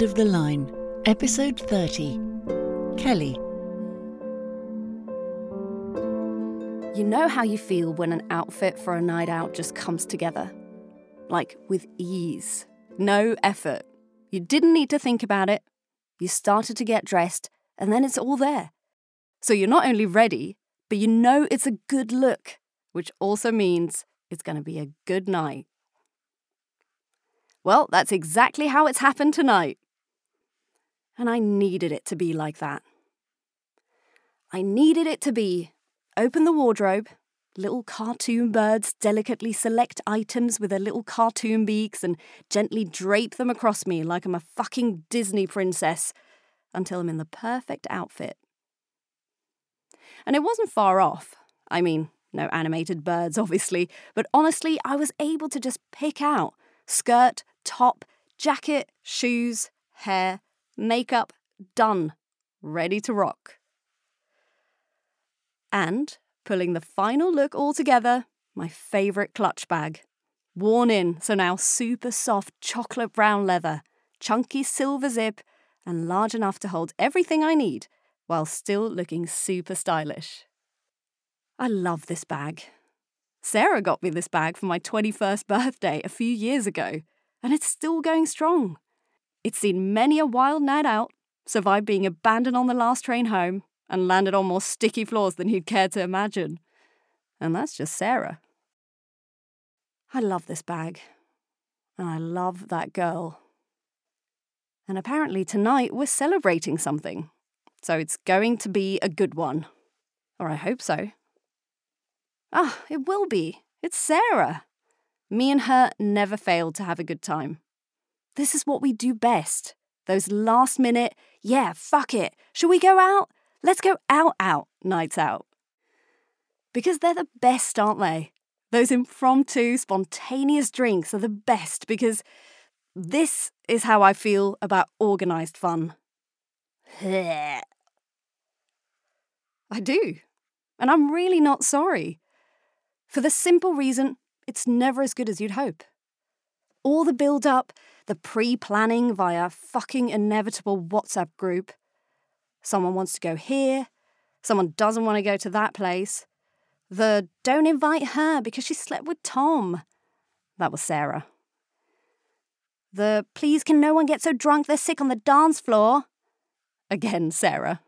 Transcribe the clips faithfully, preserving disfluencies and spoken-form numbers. End of the Line, Episode thirty, Kelly. You know how you feel when an outfit for a night out just comes together? Like, with ease. No effort. You didn't need to think about it. You started to get dressed, and then it's all there. So you're not only ready, but you know it's a good look, which also means it's going to be a good night. Well, that's exactly how it's happened tonight. And I needed it to be like that. I needed it to be, open the wardrobe, little cartoon birds delicately select items with their little cartoon beaks and gently drape them across me like I'm a fucking Disney princess until I'm in the perfect outfit. And it wasn't far off. I mean, no animated birds, obviously, but honestly, I was able to just pick out skirt, top, jacket, shoes, hair, makeup, done, ready to rock. And, pulling the final look all together, my favourite clutch bag. Worn in, so now super soft chocolate brown leather, chunky silver zip, and large enough to hold everything I need, while still looking super stylish. I love this bag. Sarah got me this bag for my twenty-first birthday a few years ago, and it's still going strong. It's seen many a wild night out, survived being abandoned on the last train home, and landed on more sticky floors than you'd care to imagine. And that's just Sarah. I love this bag. And I love that girl. And apparently tonight we're celebrating something. So it's going to be a good one. Or I hope so. Ah, it will be. It's Sarah. Me and her never failed to have a good time. This is what we do best. Those last minute, yeah, fuck it. Shall we go out? Let's go out, out, nights out. Because they're the best, aren't they? Those impromptu, spontaneous drinks are the best because this is how I feel about organised fun. I do. And I'm really not sorry. For the simple reason, it's never as good as you'd hope. All the build-up, the pre-planning via fucking inevitable WhatsApp group. Someone wants to go here. Someone doesn't want to go to that place. The don't invite her because she slept with Tom. That was Sarah. The please can no one get so drunk they're sick on the dance floor. Again, Sarah.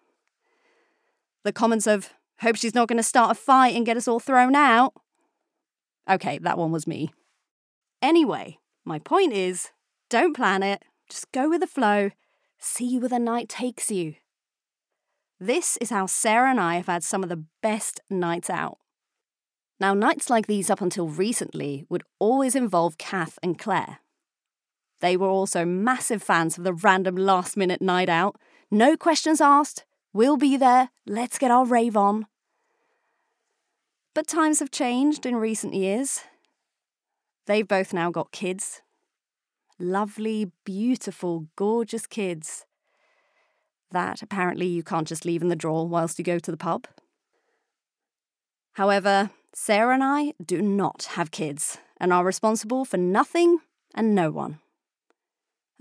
The comments of, hope she's not going to start a fight and get us all thrown out. Okay, that one was me. Anyway, my point is, don't plan it. Just go with the flow. See where the night takes you. This is how Sarah and I have had some of the best nights out. Now, nights like these up until recently would always involve Kath and Claire. They were also massive fans of the random last-minute night out. No questions asked. We'll be there. Let's get our rave on. But times have changed in recent years. They've both now got kids. Lovely, beautiful, gorgeous kids. That, apparently, you can't just leave in the drawer whilst you go to the pub. However, Sarah and I do not have kids and are responsible for nothing and no one.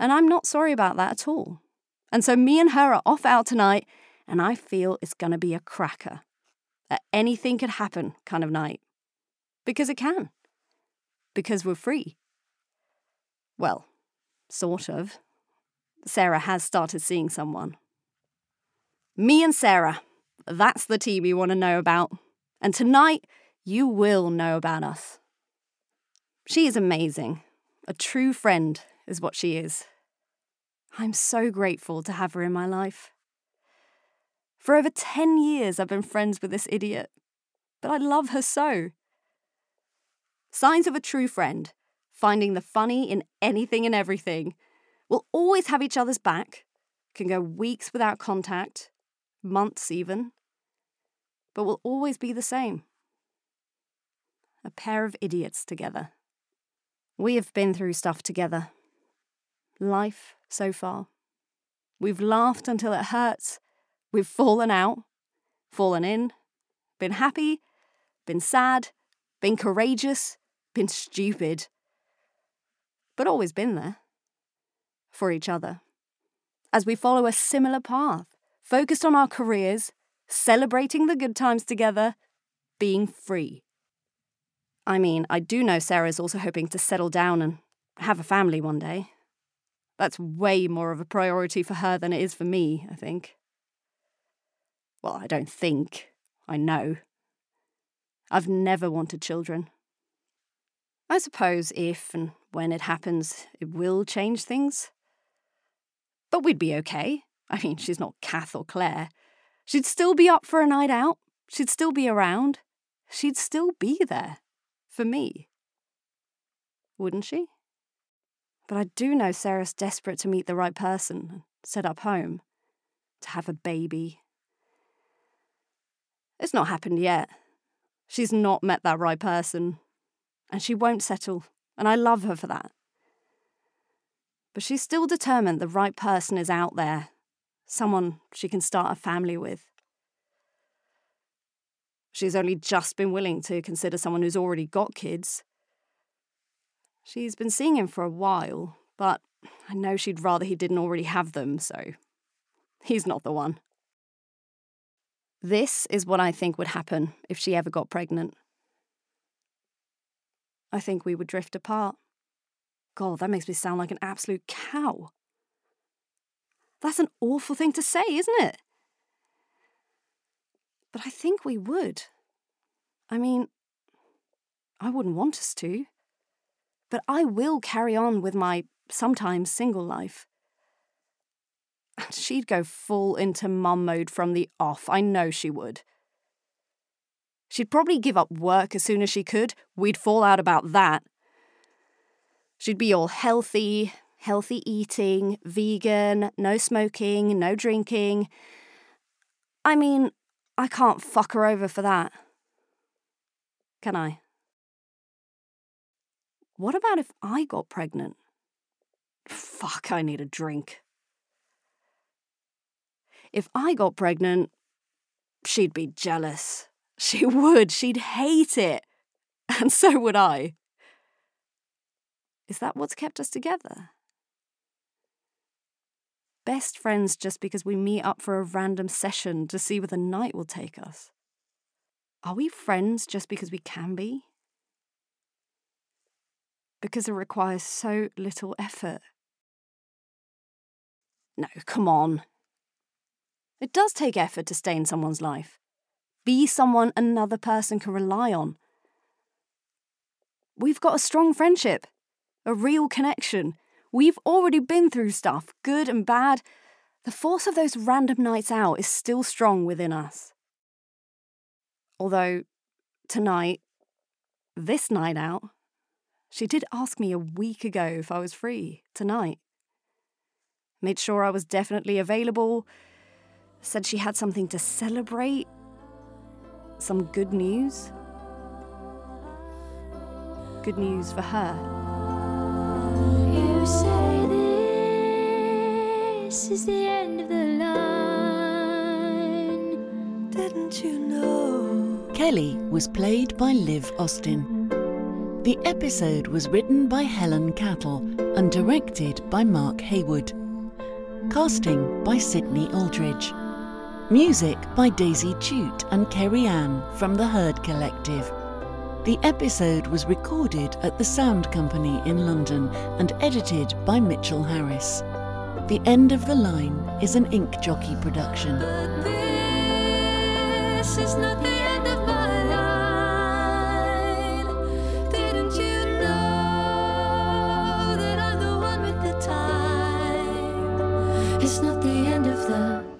And I'm not sorry about that at all. And so me and her are off out tonight, and I feel it's going to be a cracker. A anything could happen kind of night. Because it can. Because we're free. Well, sort of. Sarah has started seeing someone. Me and Sarah, that's the team you want to know about. And tonight, you will know about us. She is amazing. A true friend is what she is. I'm so grateful to have her in my life. For over ten years, I've been friends with this idiot. But I love her so. Signs of a true friend. Finding the funny in anything and everything. We'll always have each other's back. Can go weeks without contact. Months even, but we'll always be the same. A pair of idiots together. We have been through stuff together. Life so far. We've laughed until it hurts. We've fallen out, fallen in, been happy, been sad, been courageous, been stupid. But always been there. For each other. as we follow a similar path, focused on our careers, celebrating the good times together, being free. I mean, I do know Sarah's also hoping to settle down and have a family one day. That's way more of a priority for her than it is for me, I think. Well, I don't think. I know. I've never wanted children. I suppose if and when it happens, it will change things. But we'd be okay. I mean, she's not Kath or Claire. She'd still be up for a night out. She'd still be around. She'd still be there. For me. Wouldn't she? But I do know Sarah's desperate to meet the right person and set up home. To have a baby. It's not happened yet. She's not met that right person. And she won't settle. And I love her for that. But she's still determined the right person is out there. Someone she can start a family with. She's only just been willing to consider someone who's already got kids. She's been seeing him for a while, but I know she'd rather he didn't already have them, so he's not the one. This is what I think would happen if she ever got pregnant. I think we would drift apart. God, that makes me sound like an absolute cow. That's an awful thing to say, isn't it? But I think we would. I mean, I wouldn't want us to. But I will carry on with my sometimes single life. And she'd go full into mum mode from the off. I know she would. She'd probably give up work as soon as she could. We'd fall out about that. She'd be all healthy, healthy eating, vegan, no smoking, no drinking. I mean... I can't fuck her over for that. Can I? What about if I got pregnant? Fuck, I need a drink. If I got pregnant, she'd be jealous. She would. She'd hate it. And so would I. Is that what's kept us together? Best friends just because we meet up for a random session to see where the night will take us? Are we friends just because we can be? Because it requires so little effort. No, come on. It does take effort to stay in someone's life. Be someone another person can rely on. We've got a strong friendship, a real connection. We've already been through stuff, good and bad. The force of those random nights out is still strong within us. Although, tonight, this night out, she did ask me a week ago if I was free tonight. Made sure I was definitely available. Said she had something to celebrate. Some good news. Good news for her. You say this is the end of the line. Didn't you know? Kelly was played by Liv Austen. The episode was written by Helen Cattle and directed by Mark Haywood. Casting by Sydney Aldridge. Music by Daisy Chute and Kerri-Ann from The Herd Collective. The episode was recorded at The Sound Company in London and edited by Mitchell Harris. The End of the Line is an Ink Jockey production. But this is not the end of my line. Didn't you know that I'm the one with the time? It's not the end of the